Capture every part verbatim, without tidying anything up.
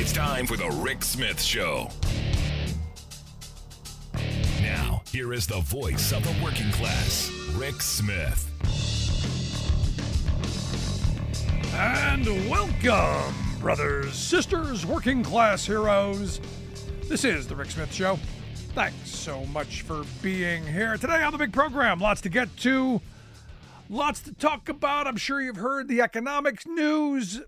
It's time for the Rick Smith Show. Now, here is the voice of the working class, Rick Smith. And welcome, brothers, sisters, working class heroes. This is the Rick Smith Show. Thanks so much for being here. Today on the big program, lots to get to, lots to talk about. I'm sure you've heard the economics news.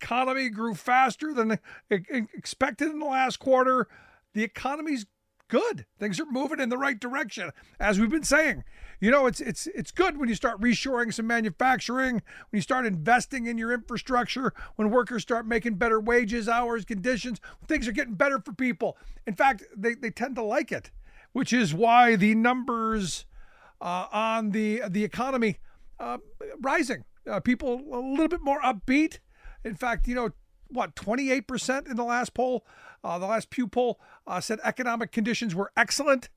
Economy grew faster than expected in the last quarter. The economy's good. Things are moving in the right direction, as we've been saying. You know, it's it's it's good when you start reshoring some manufacturing, when you start investing in your infrastructure, when workers start making better wages, hours, conditions. Things are getting better for people. In fact, they, they tend to like it, which is why the numbers uh, on the, the economy uh, rising. Uh, people a little bit more upbeat. In fact, you know, what, twenty-eight percent in the last poll, uh, the last Pew poll uh, said economic conditions were excellent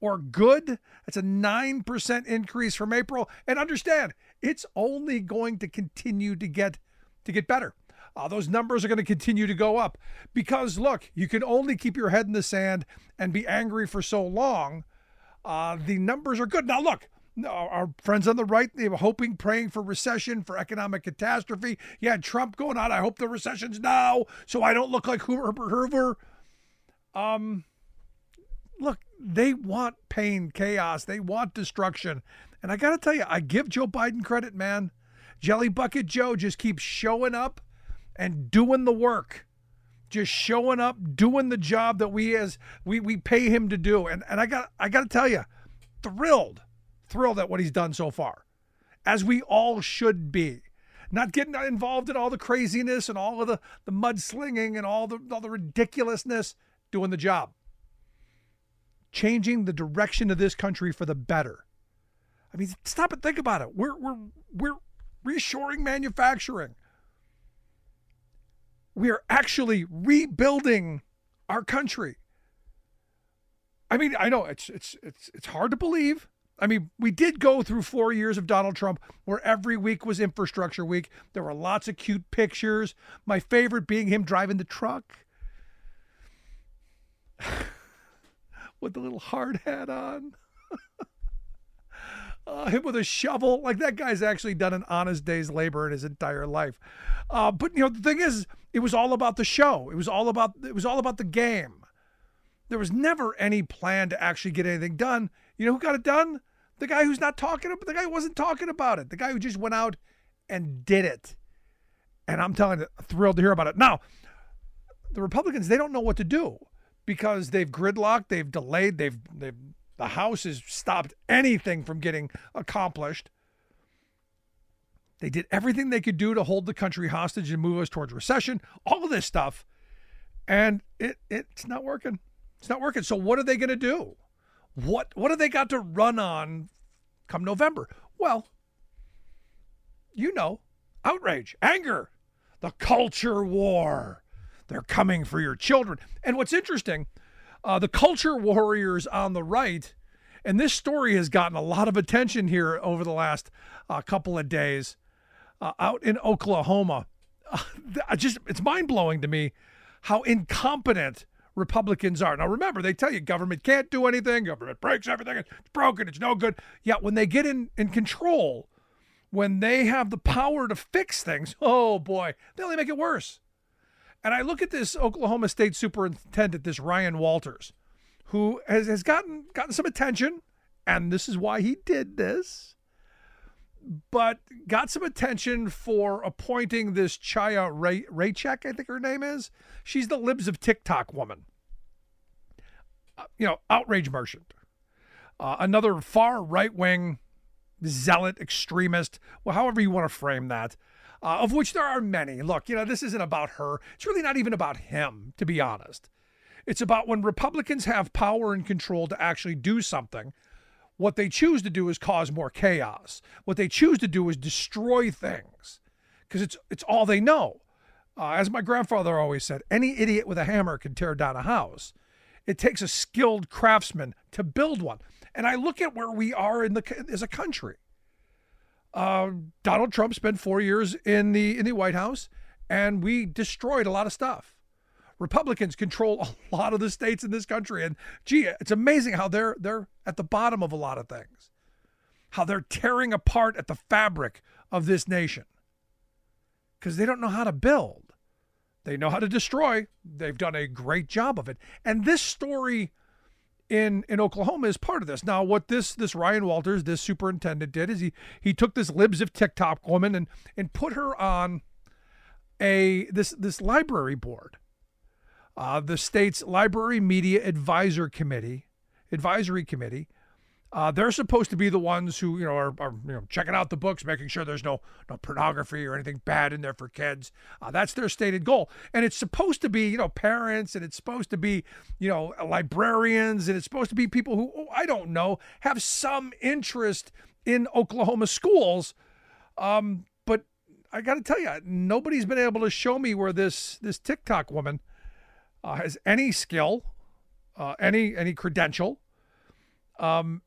or good. That's a nine percent increase from April. And understand, it's only going to continue to get to get better. Uh, those numbers are going to continue to go up because, look, you can only keep your head in the sand and be angry for so long. Uh, the numbers are good. Now, look. Our friends on the right, they were hoping, praying for recession, for economic catastrophe. Yeah, Trump going on, I hope the recession's now so I don't look like Herbert Hoover. Um, look, they want pain, chaos. They want destruction. And I got to tell you, I give Joe Biden credit, man. Jelly Bucket Joe just keeps showing up and doing the work. Just showing up, doing the job that we as we we pay him to do. And and I got I got to tell you, thrilled. Thrilled at what he's done so far, as we all should be. Not getting involved in all the craziness and all of the, the mudslinging and all the, all the ridiculousness, doing the job. Changing the direction of this country for the better. I mean, stop and think about it. We're, we're, we're reshoring manufacturing. We are actually rebuilding our country. I mean, I know it's, it's, it's, it's hard to believe. I mean, we did go through four years of Donald Trump where every week was infrastructure week. There were lots of cute pictures. My favorite being him driving the truck with the little hard hat on. uh, him with a shovel. Like, that guy's actually done an honest day's labor in his entire life. Uh, but, you know, the thing is, it was all about the show. It was all about, it was all about the game. There was never any plan to actually get anything done. You know who got it done? The guy who's not talking about it, the guy who wasn't talking about it, the guy who just went out and did it. And I'm telling you, thrilled to hear about it. Now, the Republicans, they don't know what to do because they've gridlocked, they've delayed, they've, they've the House has stopped anything from getting accomplished. They did everything they could do to hold the country hostage and move us towards recession, all of this stuff. And it it's not working. It's not working. So what are they going to do? What what have they got to run on come November? Well, you know, outrage, anger, the culture war. They're coming for your children. And what's interesting, uh, the culture warriors on the right, and this story has gotten a lot of attention here over the last uh, couple of days uh, out in Oklahoma. Uh, I just it's mind-blowing to me how incompetent Republicans are. Now, remember, they tell you government can't do anything. Government breaks everything. It's broken. It's no good. Yet when they get in, in control, when they have the power to fix things, oh boy, they only make it worse. And I look at this Oklahoma State Superintendent, this Ryan Walters, who has, has gotten, gotten some attention. And this is why he did this. But got some attention for appointing this Chaya Raichik, I think her name is. She's the Libs of TikTok woman. Uh, you know, outrage merchant. Uh, another far right-wing zealot, extremist, well, however you want to frame that, uh, of which there are many. Look, you know, this isn't about her. It's really not even about him, to be honest. It's about when Republicans have power and control to actually do something, what they choose to do is cause more chaos. What they choose to do is destroy things because it's it's all they know. Uh, as my grandfather always said, any idiot with a hammer can tear down a house. It takes a skilled craftsman to build one. And I look at where we are in the as a country. Uh, Donald Trump spent four years in the in the White House, and we destroyed a lot of stuff. Republicans control a lot of the states in this country. And gee, it's amazing how they're they're at the bottom of a lot of things, how they're tearing apart at the fabric of this nation because they don't know how to build. They know how to destroy. They've done a great job of it. And this story in in Oklahoma is part of this. Now, what this this Ryan Walters, this superintendent, did is he he took this Libs of TikTok woman and and put her on a this this library board, uh, the state's Library Media Advisor Committee, Advisory Committee. Uh, they're supposed to be the ones who, you know, are, are you know, checking out the books, making sure there's no no pornography or anything bad in there for kids. Uh, that's their stated goal. And it's supposed to be, you know, parents, and it's supposed to be, you know, librarians, and it's supposed to be people who, oh, I don't know, have some interest in Oklahoma schools. Um, but I got to tell you, nobody's been able to show me where this this TikTok woman uh, has any skill, uh, any any credential, um.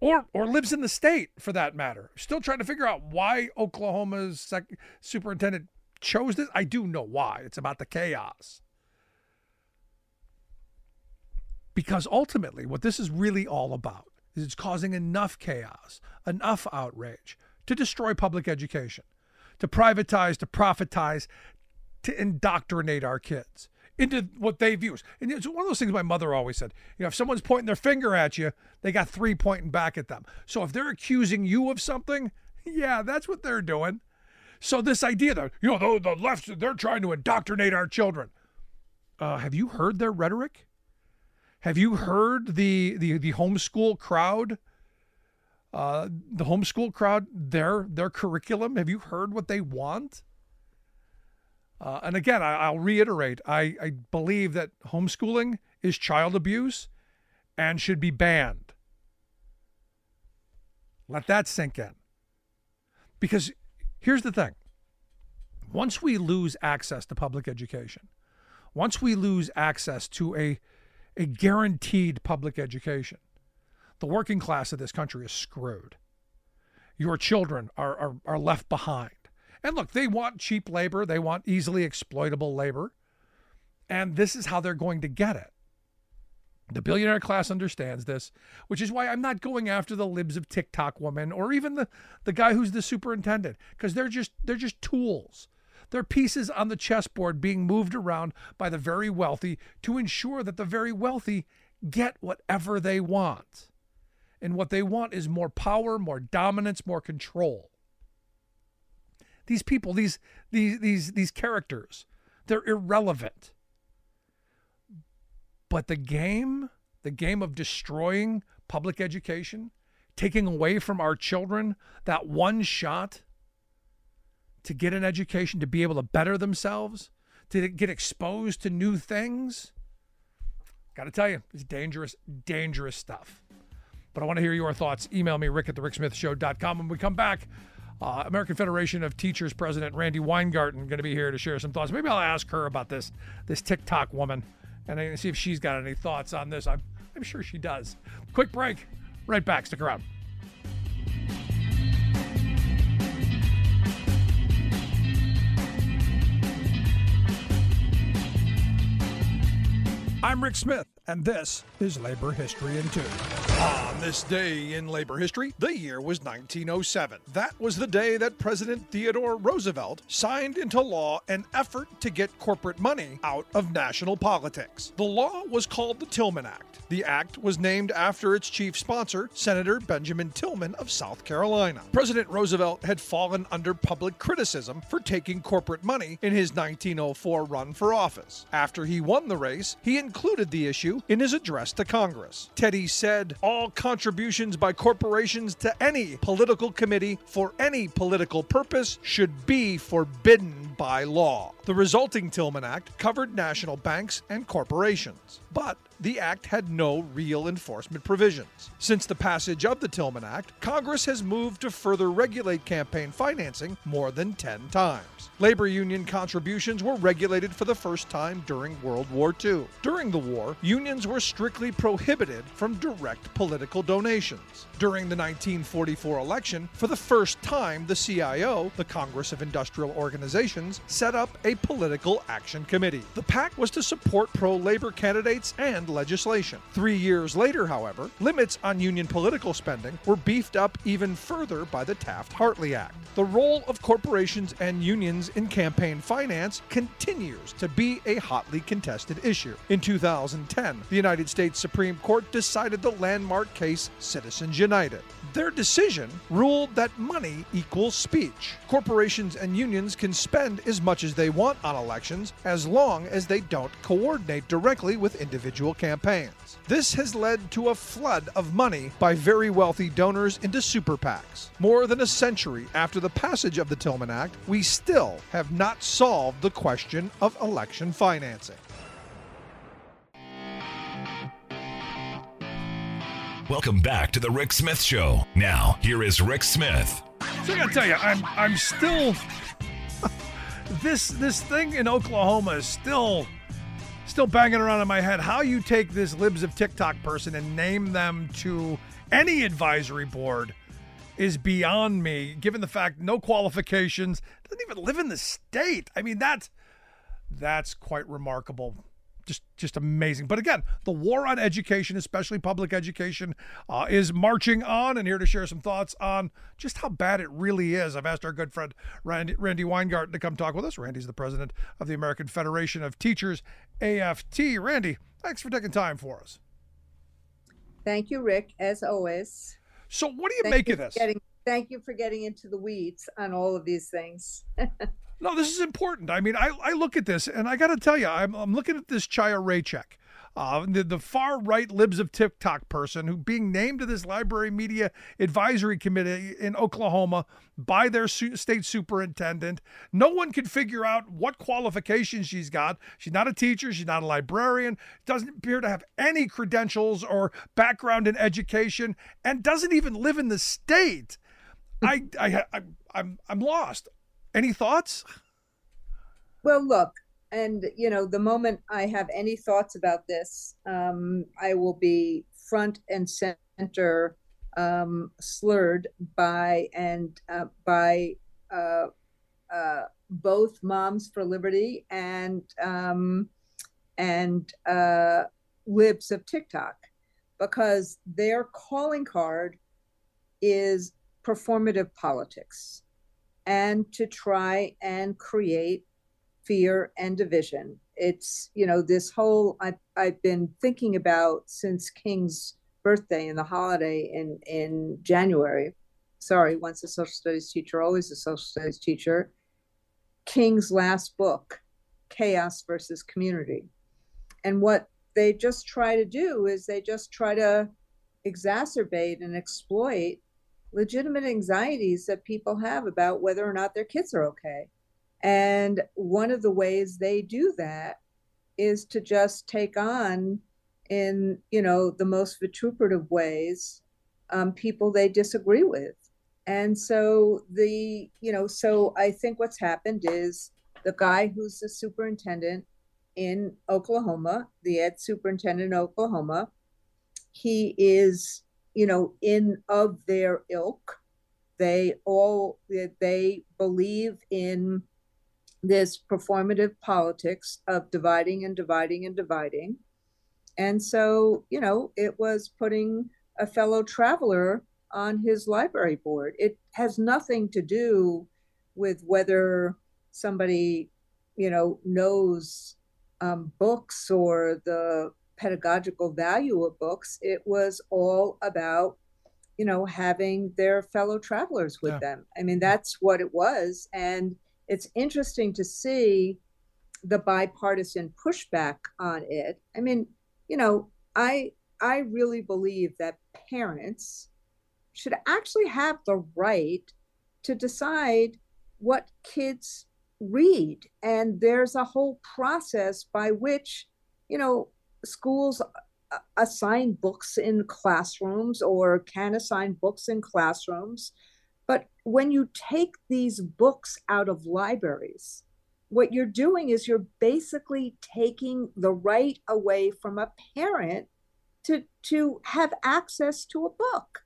Or, or lives in the state, for that matter. Still trying to figure out why Oklahoma's sec- superintendent chose this. I do know why. It's about the chaos. Because ultimately, what this is really all about is it's causing enough chaos, enough outrage to destroy public education, to privatize, to profitize, to indoctrinate our kids into what they view. And it's one of those things my mother always said, you know, if someone's pointing their finger at you, they got three pointing back at them. So if they're accusing you of something, yeah, that's what they're doing. So this idea that, you know, the, the left, they're trying to indoctrinate our children. Uh, have you heard their rhetoric? Have you heard the the, the homeschool crowd? Uh, the homeschool crowd, their their curriculum? Have you heard what they want? Uh, and again, I, I'll reiterate, I, I believe that homeschooling is child abuse and should be banned. Let that sink in. Because here's the thing. Once we lose access to public education, once we lose access to a, a guaranteed public education, the working class of this country is screwed. Your children are, are, are left behind. And look, they want cheap labor. They want easily exploitable labor. And this is how they're going to get it. The billionaire class understands this, which is why I'm not going after the Libs of TikTok woman or even the, the guy who's the superintendent, because they're just they're just tools. They're pieces on the chessboard being moved around by the very wealthy to ensure that the very wealthy get whatever they want. And what they want is more power, more dominance, more control. These people, these these these these characters, they're irrelevant. But the game, the game of destroying public education, taking away from our children that one shot to get an education, to be able to better themselves, to get exposed to new things, got to tell you, it's dangerous, dangerous stuff. But I want to hear your thoughts. Email me, Rick at the rick smith show dot com. When we come back, Uh, American Federation of Teachers President Randi Weingarten going to be here to share some thoughts. Maybe I'll ask her about this this TikTok woman and see if she's got any thoughts on this. I'm, I'm sure she does. Quick break. Right back. Stick around. I'm Rick Smith, and this is Labor History in Two. On this day in labor history, the year was nineteen oh seven. That was the day that President Theodore Roosevelt signed into law an effort to get corporate money out of national politics. The law was called the Tillman Act. The act was named after its chief sponsor, Senator Benjamin Tillman of South Carolina. President Roosevelt had fallen under public criticism for taking corporate money in his nineteen oh four run for office. After he won the race, he included the issue in his address to Congress. Teddy said, "All contributions by corporations to any political committee for any political purpose should be forbidden by law." The resulting Tillman Act covered national banks and corporations, but the act had no real enforcement provisions. Since the passage of the Tillman Act, Congress has moved to further regulate campaign financing more than ten times. Labor union contributions were regulated for the first time during World War Two. During the war, unions were strictly prohibited from direct political donations. During the nineteen forty-four election, for the first time, the C I O, the Congress of Industrial Organizations, Republicans set up a political action committee. The pact was to support pro-labor candidates and legislation. Three years later, however, limits on union political spending were beefed up even further by the Taft-Hartley Act. The role of corporations and unions in campaign finance continues to be a hotly contested issue. In two thousand ten, the United States Supreme Court decided the landmark case Citizens United. Their decision ruled that money equals speech. Corporations and unions can spend as much as they want on elections as long as they don't coordinate directly with individual campaigns. This has led to a flood of money by very wealthy donors into super PACs. More than a century after the passage of the Tillman Act, we still have not solved the question of election financing. Welcome back to The Rick Smith Show. Now, here is Rick Smith. So I gotta tell you, I'm I'm still this this thing in Oklahoma is still still banging around in my head. How you take this Libs of TikTok person and name them to any advisory board is beyond me, given the fact no qualifications, doesn't even live in the state. I mean, that's that's quite remarkable. Just just amazing. But again, the war on education, especially public education, uh, is marching on, and here to share some thoughts on just how bad it really is. I've asked our good friend, Randi, Randi Weingarten, to come talk with us. Randi's the president of the American Federation of Teachers, A F T. Randi, thanks for taking time for us. Thank you, Rick, as always. So what do you thank make you of this? Getting, thank you for getting into the weeds on all of these things. No, this is important. I mean, I, I look at this, and I got to tell you, I'm, I'm looking at this Chaya Raichik, uh, the, the far-right Libs of TikTok person who being named to this Library Media Advisory Committee in Oklahoma by their su- state superintendent. No one can figure out what qualifications she's got. She's not a teacher. She's not a librarian. Doesn't appear to have any credentials or background in education, and doesn't even live in the state. I, I, I I'm, I'm lost. Any thoughts? Well, look, and, you know, the moment I have any thoughts about this, um, I will be front and center um, slurred by and uh, by uh, uh, both Moms for Liberty and um, and uh, Libs of TikTok, because their calling card is performative politics, and to try and create fear and division. It's, you know, this whole, I've, I've been thinking about since King's birthday and the holiday in, in January, sorry, once a social studies teacher, always a social studies teacher, King's last book, Chaos Versus Community. And what they just try to do is they just try to exacerbate and exploit legitimate anxieties that people have about whether or not their kids are okay. And one of the ways they do that is to just take on, in, you know, the most vituperative ways, um, people they disagree with. And so the, you know, so I think what's happened is the guy who's the superintendent in Oklahoma, the ed superintendent in Oklahoma, he is, you know, in of their ilk. They all, they believe in this performative politics of dividing and dividing and dividing. And so, you know, it was putting a fellow traveler on his library board. It has nothing to do with whether somebody, you know, knows um, books or the pedagogical value of books. It was all about, you know, having their fellow travelers with yeah. them. I mean, that's what it was. And it's interesting to see the bipartisan pushback on it. I mean, you know, I I really believe that parents should actually have the right to decide what kids read. And there's a whole process by which, you know, schools assign books in classrooms or can assign books in classrooms. But when you take these books out of libraries, what you're doing is you're basically taking the right away from a parent to, to have access to a book.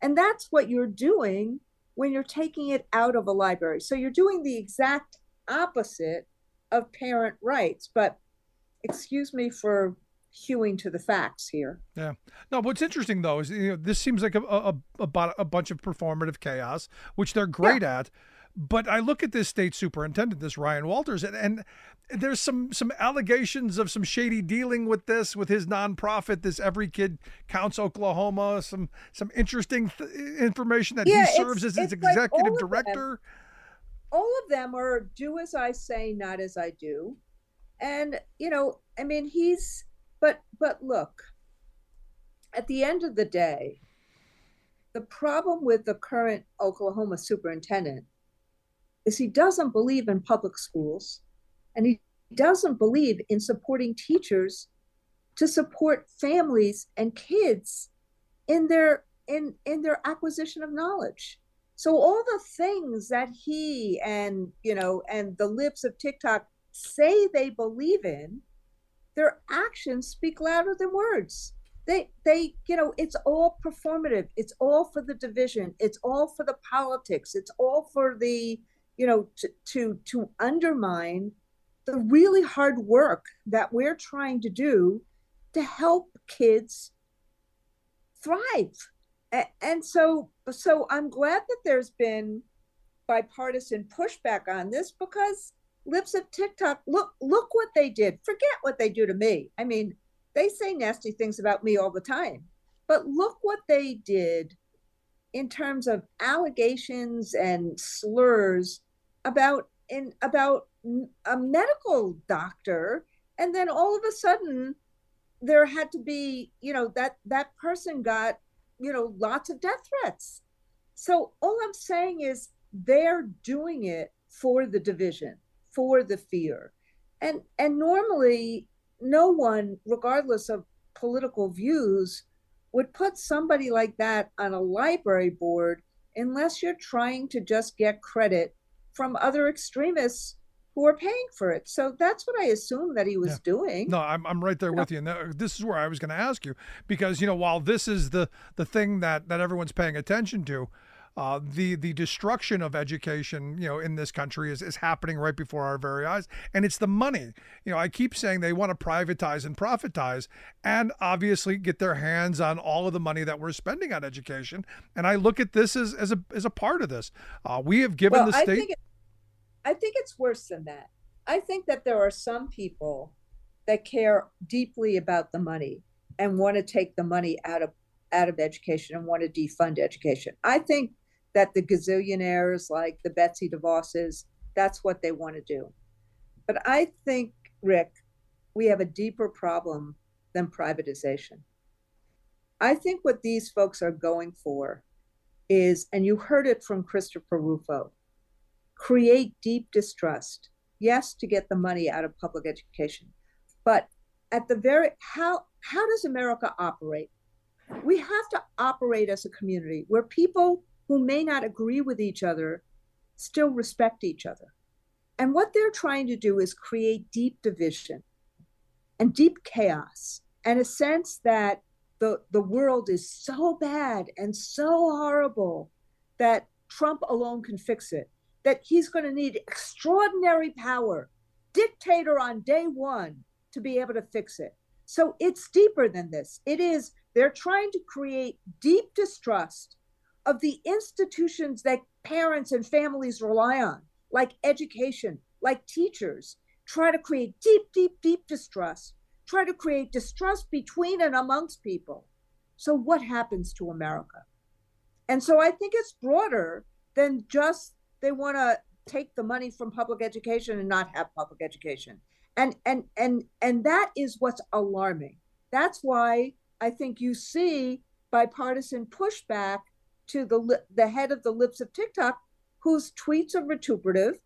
And that's what you're doing when you're taking it out of a library. So you're doing the exact opposite of parent rights. But excuse me for hewing to the facts here. Yeah. No, what's interesting, though, is you know, this seems like a, a, a, a bunch of performative chaos, which they're great yeah. at. But I look at this state superintendent, this Ryan Walters, and, and there's some some allegations of some shady dealing with this, with his nonprofit, this Every Kid Counts Oklahoma, some some interesting th information that yeah, he serves as his executive like all director. Of all of them are do as I say, not as I do. And, you know, I mean, he's but but look, at the end of the day, the problem with the current Oklahoma superintendent is he doesn't believe in public schools, and he doesn't believe in supporting teachers to support families and kids in their in in their acquisition of knowledge. So all the things that he and you know and the Libs of TikTok say they believe in, their actions speak louder than words. They they you know it's all performative. It's all for the division. It's all for the politics. It's all for the you know, to, to, to undermine the really hard work that we're trying to do to help kids thrive. And, and so, so I'm glad that there's been bipartisan pushback on this, because Libs of TikTok, look, look what they did. Forget what they do to me. I mean, they say nasty things about me all the time, but look what they did in terms of allegations and slurs about in about a medical doctor, and then all of a sudden there had to be, you know, that that person got, you know, lots of death threats. So all I'm saying is they're doing it for the division, for the fear. And and normally no one, regardless of political views, would put somebody like that on a library board unless you're trying to just get credit from other extremists who are paying for it. So that's what I assume that he was yeah. doing. No, I'm, I'm right there yeah. with you. And that, this is where I was going to ask you, because, you know, while this is the, the thing that, that everyone's paying attention to, Uh, the the destruction of education, you know, in this country is, is happening right before our very eyes. And it's the money. You know, I keep saying they want to privatize and profitize and obviously get their hands on all of the money that we're spending on education. And I look at this as, as, a, as a part of this. Uh, we have given well, the state. I think, it, I think it's worse than that. I think that there are some people that care deeply about the money and want to take the money out of out of education and want to defund education. I think that the gazillionaires like the Betsy DeVos's, that's what they want to do. But I think, Rick, we have a deeper problem than privatization. I think what these folks are going for is, and you heard it from Christopher Rufo, create deep distrust. Yes, to get the money out of public education. But at the very, how, how does America operate? We have to operate as a community where people who may not agree with each other still respect each other. And what they're trying to do is create deep division and deep chaos and a sense that the, the world is so bad and so horrible that Trump alone can fix it, that he's going to need extraordinary power, dictator on day one, to be able to fix it. So it's deeper than this. It is, they're trying to create deep distrust of the institutions that parents and families rely on, like education, like teachers, try to create deep, deep, deep distrust, try to create distrust between and amongst people. So what happens to America? And so I think it's broader than just they want to take the money from public education and not have public education. And, and, and, and that is what's alarming. That's why I think you see bipartisan pushback to the the head of the Libs of TikTok, whose tweets are vituperative,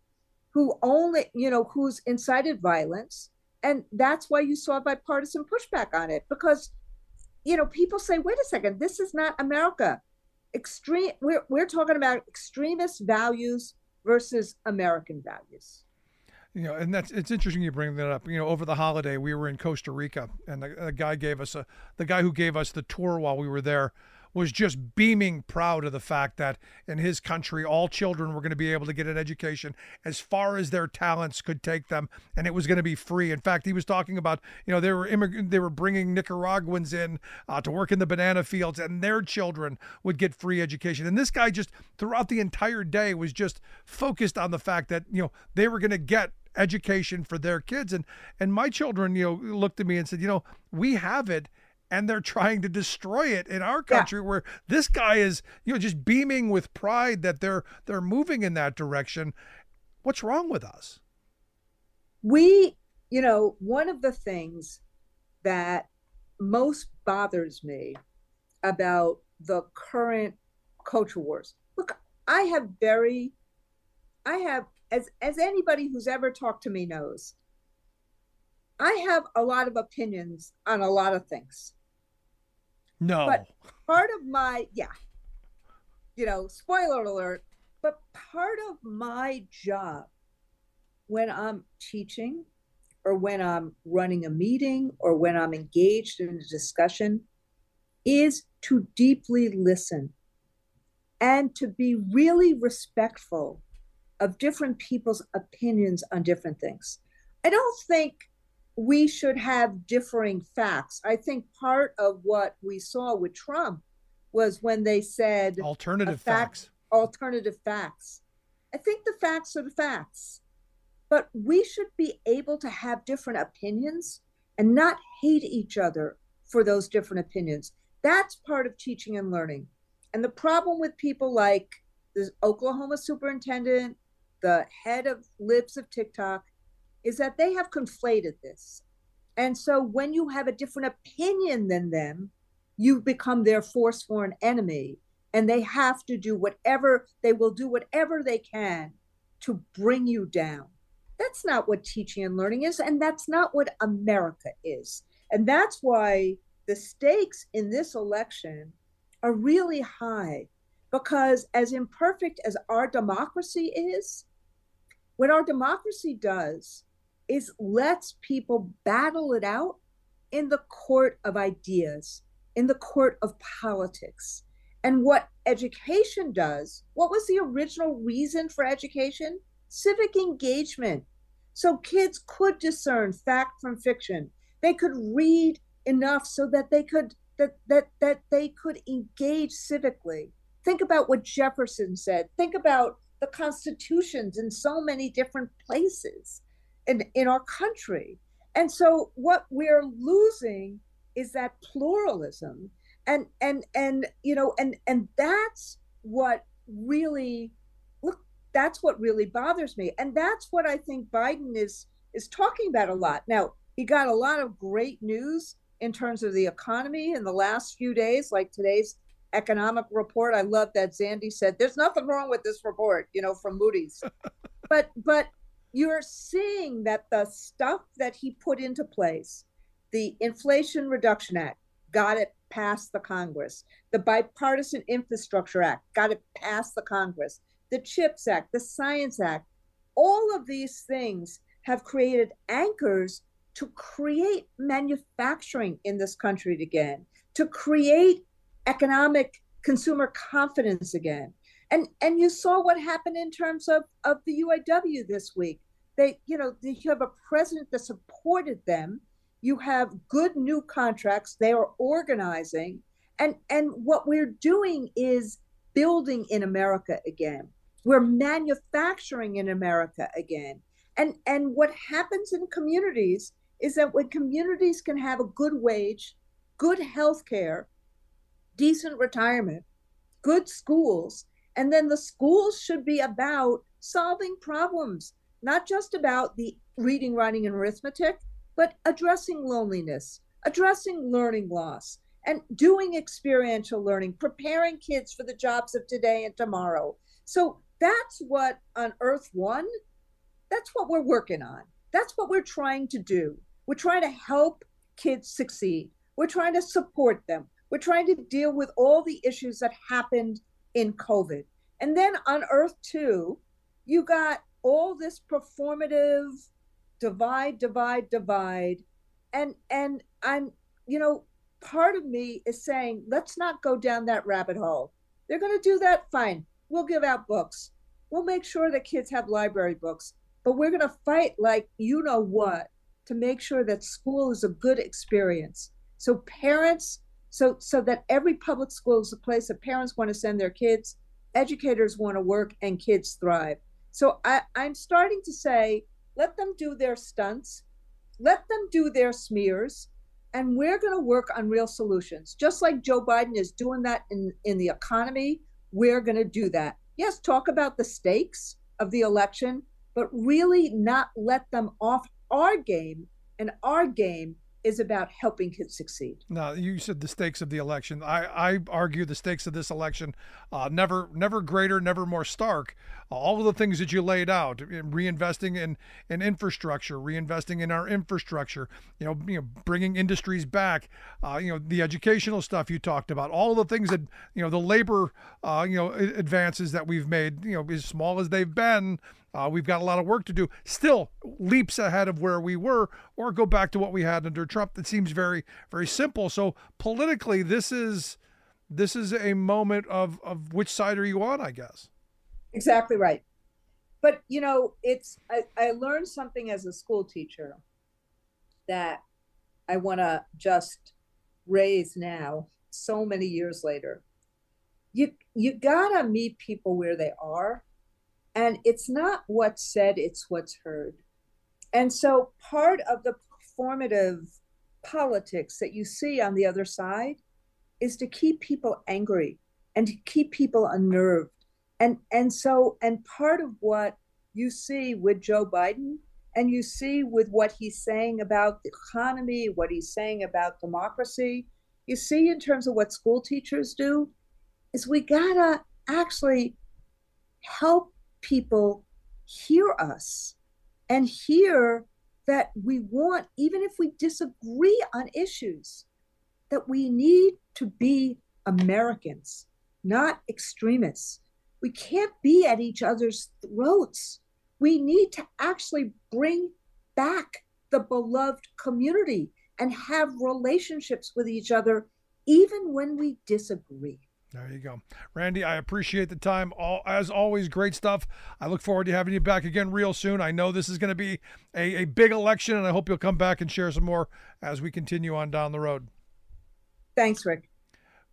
who only, you know, who's incited violence. And that's why you saw bipartisan pushback on it, because, you know, people say, wait a second, this is not America. Extreme, we're, we're talking about extremist values versus American values. You know, and that's, it's interesting you bring that up. You know, over the holiday, we were in Costa Rica, and the, the guy gave us a, the guy who gave us the tour while we were there was just beaming proud of the fact that in his country, all children were going to be able to get an education as far as their talents could take them, and it was going to be free. In fact, he was talking about, you know, they were immig- they were bringing Nicaraguans in uh, to work in the banana fields, and their children would get free education. And this guy just throughout the entire day was just focused on the fact that, you know, they were going to get education for their kids. And and my children, you know, looked at me and said, you know, we have it, and they're trying to destroy it in our country, yeah. where this guy is, you know, just beaming with pride that they're they're moving in that direction. What's wrong with us? We, you know, one of the things that most bothers me about the current culture wars. Look, I have very, I have, as as anybody who's ever talked to me knows, I have a lot of opinions on a lot of things. No. But part of my, yeah, you know, spoiler alert, but part of my job when I'm teaching or when I'm running a meeting or when I'm engaged in a discussion is to deeply listen and to be really respectful of different people's opinions on different things. I don't think we should have differing facts. I think part of what we saw with Trump was when they said alternative fact, facts, alternative facts. I think the facts are the facts, but we should be able to have different opinions and not hate each other for those different opinions. That's part of teaching and learning. And the problem with people like the Oklahoma superintendent, the head of Libs of TikTok, is that they have conflated this. And so when you have a different opinion than them, you become their force for an enemy, and they have to do whatever, they will do whatever they can to bring you down. That's not what teaching and learning is, and that's not what America is. And that's why the stakes in this election are really high, because as imperfect as our democracy is, what our democracy does is lets people battle it out in the court of ideas, in the court of politics. And what education does, what was the original reason for education? Civic engagement. So kids could discern fact from fiction. They could read enough so that they could that that that they could engage civically. Think about what Jefferson said. Think about the constitutions in so many different places in, in our country. And so what we're losing is that pluralism. And, and, and, you know, and, and that's what really, look, that's what really bothers me. And that's what I think Biden is, is talking about a lot. Now, he got a lot of great news in terms of the economy in the last few days, like today's economic report. I love that Zandi said, there's nothing wrong with this report, you know, from Moody's. but but you're seeing that the stuff that he put into place, the Inflation Reduction Act, got it past the Congress. The Bipartisan Infrastructure Act, got it past the Congress. The CHIPS Act, the Science Act, all of these things have created anchors to create manufacturing in this country again, to create economic consumer confidence again. And and you saw what happened in terms of, of the U A W this week. They, you know, they, you have a president that supported them. You have good new contracts. They are organizing. And, and what we're doing is building in America again. We're manufacturing in America again. And, and what happens in communities is that when communities can have a good wage, good health care, decent retirement, good schools, and then the schools should be about solving problems, not just about the reading, writing, and arithmetic, but addressing loneliness, addressing learning loss, and doing experiential learning, preparing kids for the jobs of today and tomorrow. So that's what on Earth One, that's what we're working on. That's what we're trying to do. We're trying to help kids succeed. We're trying to support them. We're trying to deal with all the issues that happened in COVID. And then on Earth Two, you got all this performative divide, divide, divide. And, and I'm, you know, part of me is saying, let's not go down that rabbit hole. They're going to do that. Fine. We'll give out books. We'll make sure that kids have library books, but we're going to fight like you know what to make sure that school is a good experience. So parents, so so that every public school is a place that parents want to send their kids, educators want to work, and kids thrive. So I, I'm starting to say, let them do their stunts, let them do their smears, and we're going to work on real solutions. Just like Joe Biden is doing that in, in the economy, we're going to do that. Yes, talk about the stakes of the election, but really not let them off our game. And our game is about helping kids succeed. Now, you said the stakes of the election. I, I argue the stakes of this election, uh, never never greater, never more stark. All of the things that you laid out, reinvesting in, in infrastructure, reinvesting in our infrastructure, you know, you know, bringing industries back, uh, you know, the educational stuff you talked about, all the things that, you know, the labor, uh, you know, advances that we've made, you know, as small as they've been, Uh, we've got a lot of work to do. Still leaps ahead of where we were, or go back to what we had under Trump. That seems very, very simple. So politically, this is this is a moment of of which side are you on, I guess. Exactly right. But, you know, it's I, I learned something as a school teacher that I want to just raise now, so many years later. You you got to meet people where they are. And it's not what's said, it's what's heard. And so part of the performative politics that you see on the other side is to keep people angry and to keep people unnerved. And, and so, and part of what you see with Joe Biden and you see with what he's saying about the economy, what he's saying about democracy, you see in terms of what school teachers do, is we gotta actually help people hear us and hear that we want, even if we disagree on issues, that we need to be Americans, not extremists. We can't be at each other's throats. We need to actually bring back the beloved community and have relationships with each other, even when we disagree. There you go. Randi, I appreciate the time. All, as always, great stuff. I look forward to having you back again real soon. I know this is going to be a, a big election, and I hope you'll come back and share some more as we continue on down the road. Thanks, Rick.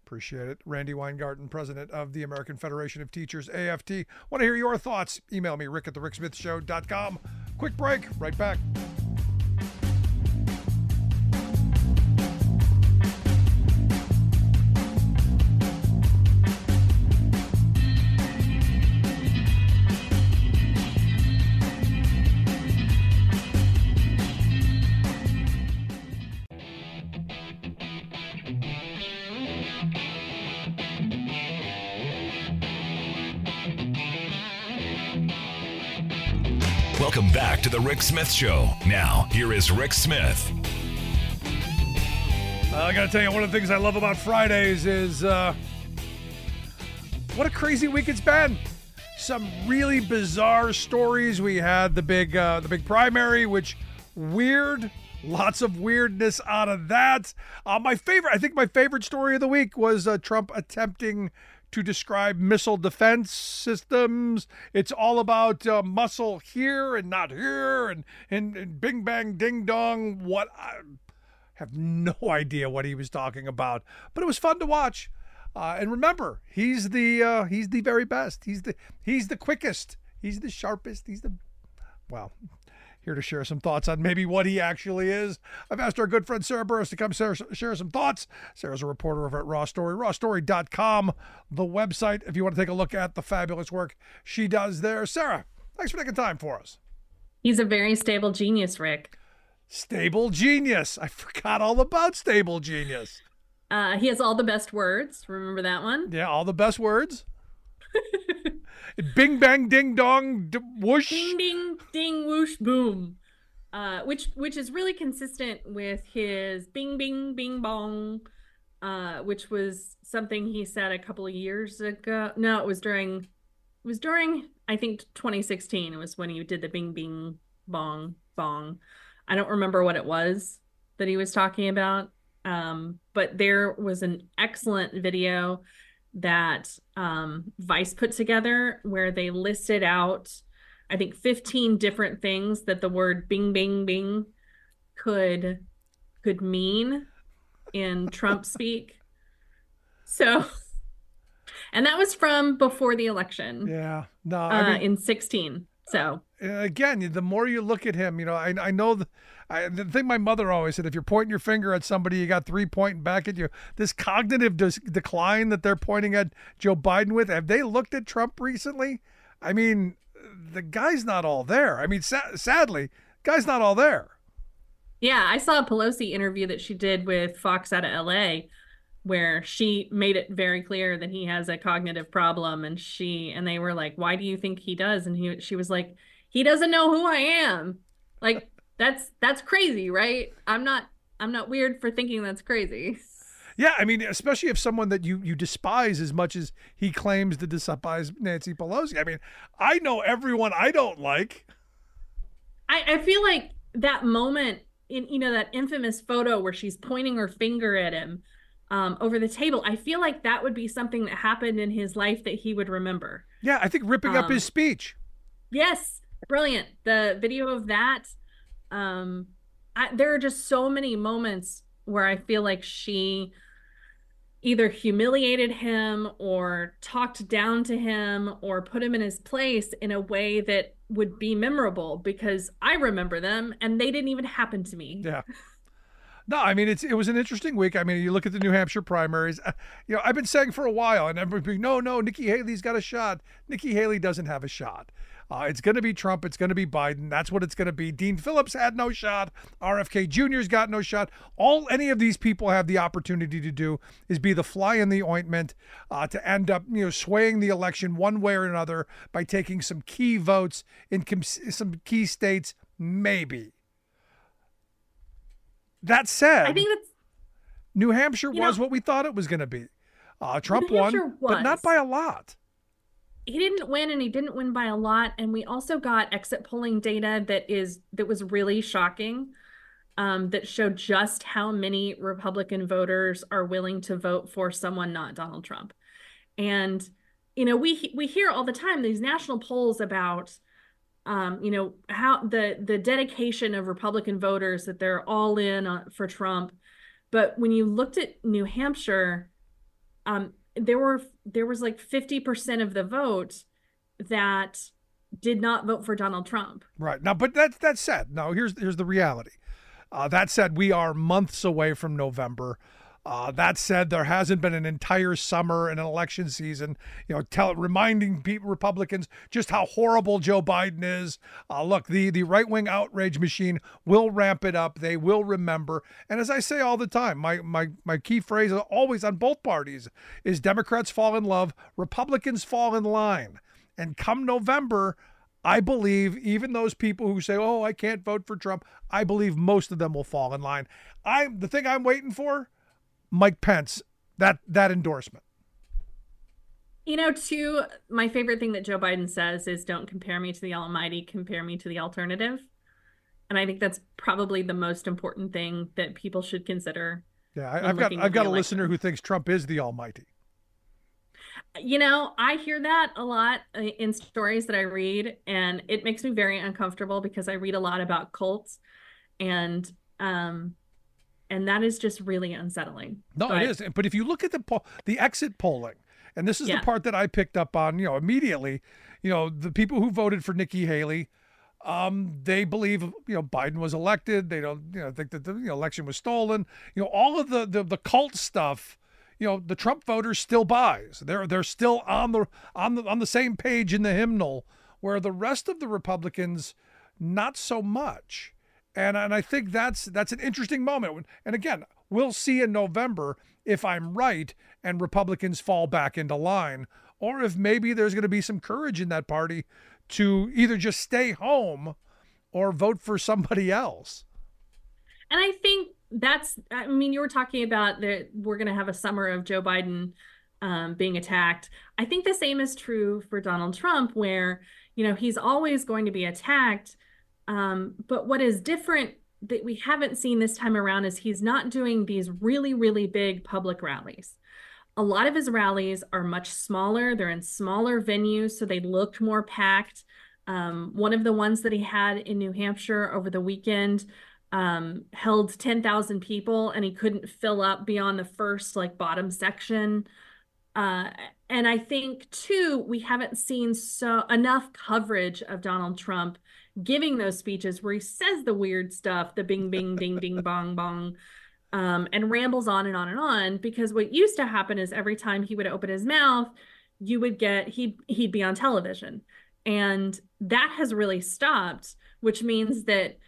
Appreciate it. Randi Weingarten, president of the American Federation of Teachers, A F T. Want to hear your thoughts? Email me, rick at the rick smith show dot com. Quick break. Right back. Welcome back to The Rick Smith Show. Now, here is Rick Smith. Uh, I got to tell you, one of the things I love about Fridays is uh, what a crazy week it's been. Some really bizarre stories. We had the big, uh, the big primary, which weird, lots of weirdness out of that. Uh, my favorite, I think my favorite story of the week was uh, Trump attempting to describe missile defense systems. It's all about uh, muscle here and not here, and, and, and bing, bang, ding, dong. What? I have no idea what he was talking about, but it was fun to watch. Uh, and remember, he's the uh, he's the very best. He's the he's the quickest. He's the sharpest. He's the well. Here to share some thoughts on maybe what he actually is. I've asked our good friend Sarah Burris to come share, share some thoughts. Sarah's a reporter over at Raw Story, raw story dot com, the website, if you want to take a look at the fabulous work she does there. Sarah, thanks for taking time for us. He's a very stable genius, Rick. Stable genius. I forgot all about stable genius. Uh, he has all the best words. Remember that one? Yeah, all the best words. Bing, bang, ding, dong, whoosh. Ding, ding, ding, whoosh, boom. Uh, which which is really consistent with his bing, bing, bing, bong, uh, which was something he said a couple of years ago. No, it was during, it was during, I think, twenty sixteen. It was when he did the bing, bing, bong, bong. I don't remember what it was that he was talking about. Um, but there was an excellent video that um, Vice put together where they listed out, I think, fifteen different things that the word bing, bing, bing could could mean in Trump speak. So, and that was from before the election. Yeah. No, I mean, uh, in sixteen. So again, the more you look at him, you know, I I know the, I, the thing my mother always said, if you're pointing your finger at somebody, you got three pointing back at you. This cognitive dis- decline that they're pointing at Joe Biden with, have they looked at Trump recently? I mean, the guy's not all there. I mean, sa- sadly, guy's not all there. Yeah, I saw a Pelosi interview that she did with Fox out of L A where she made it very clear that he has a cognitive problem, and she, and they were like, why do you think he does? And he, she was like, he doesn't know who I am. Like, that's, that's crazy, right? I'm not, I'm not weird for thinking that's crazy. Yeah. I mean, especially if someone that you, you despise as much as he claims to despise Nancy Pelosi. I mean, I know everyone I don't like. I, I feel like that moment in, you know, that infamous photo where she's pointing her finger at him, Um, over the table, I feel like that would be something that happened in his life that he would remember. Yeah, I think ripping um, up his speech. Yes, brilliant. The video of that. Um, I, there are just so many moments where I feel like she either humiliated him or talked down to him or put him in his place in a way that would be memorable because I remember them and they didn't even happen to me. Yeah. No, I mean, it's it was an interesting week. I mean, you look at the New Hampshire primaries. Uh, you know, I've been saying for a while, and everybody, no, no, Nikki Haley's got a shot. Nikki Haley doesn't have a shot. Uh, it's going to be Trump. It's going to be Biden. That's what it's going to be. Dean Phillips had no shot. R F K Junior's got no shot. All any of these people have the opportunity to do is be the fly in the ointment uh, to end up, you know, swaying the election one way or another by taking some key votes in com- some key states, maybe. That said, I think that's, New Hampshire was know, what we thought it was going to be. Uh, Trump won, was. but not by a lot. He didn't win, and he didn't win by a lot. And we also got exit polling data that is that was really shocking, um, that showed just how many Republican voters are willing to vote for someone not Donald Trump. And, you know, we we hear all the time these national polls about Um, you know, how the the dedication of Republican voters that they're all in on, for Trump. But when you looked at New Hampshire, um, there were there was like fifty percent of the vote that did not vote for Donald Trump. Right. Now, but that's that's sad. Now, here's here's the reality. Uh, that said, we are months away from November. Uh, that said, there hasn't been an entire summer and an election season, you know, tell, reminding people, Republicans just how horrible Joe Biden is. Uh, look, the, the right-wing outrage machine will ramp it up. They will remember. And as I say all the time, my, my, my key phrase always on both parties is Democrats fall in love, Republicans fall in line. And come November, I believe even those people who say, oh, I can't vote for Trump, I believe most of them will fall in line. I the thing I'm waiting for, Mike Pence, that that endorsement. You know, too, my favorite thing that Joe Biden says is, don't compare me to the Almighty, compare me to the alternative. And I think that's probably the most important thing that people should consider. Yeah, I, I've got I've got a listener who thinks Trump is the Almighty. You know, I hear that a lot in stories that I read, and it makes me very uncomfortable because I read a lot about cults and um And that is just really unsettling. No, but, it is. But if you look at the po- the exit polling, and this is yeah. the part that I picked up on, you know, immediately, you know, the people who voted for Nikki Haley, um, they believe, you know, Biden was elected. They don't, you know, think that the you know, election was stolen. You know, all of the, the the cult stuff. You know, the Trump voters still buys. They're they're still on the on the on the same page in the hymnal, where the rest of the Republicans, not so much. And and I think that's that's an interesting moment. And again, we'll see in November if I'm right and Republicans fall back into line, or if maybe there's going to be some courage in that party to either just stay home or vote for somebody else. And I think that's, I mean, you were talking about that we're going to have a summer of Joe Biden um, being attacked. I think the same is true for Donald Trump, where, you know, he's always going to be attacked. Um, but what is different that we haven't seen this time around is he's not doing these really, really big public rallies. A lot of his rallies are much smaller. They're in smaller venues, so they looked more packed. Um, one of the ones that he had in New Hampshire over the weekend um, held ten thousand people, and he couldn't fill up beyond the first like bottom section. Uh, and I think, too, we haven't seen so enough coverage of Donald Trump giving those speeches where he says the weird stuff, the bing, bing, ding, ding, bong, bong, um, and rambles on and on and on, because what used to happen is every time he would open his mouth, you would get, he'd, he'd be on television. And that has really stopped, which means that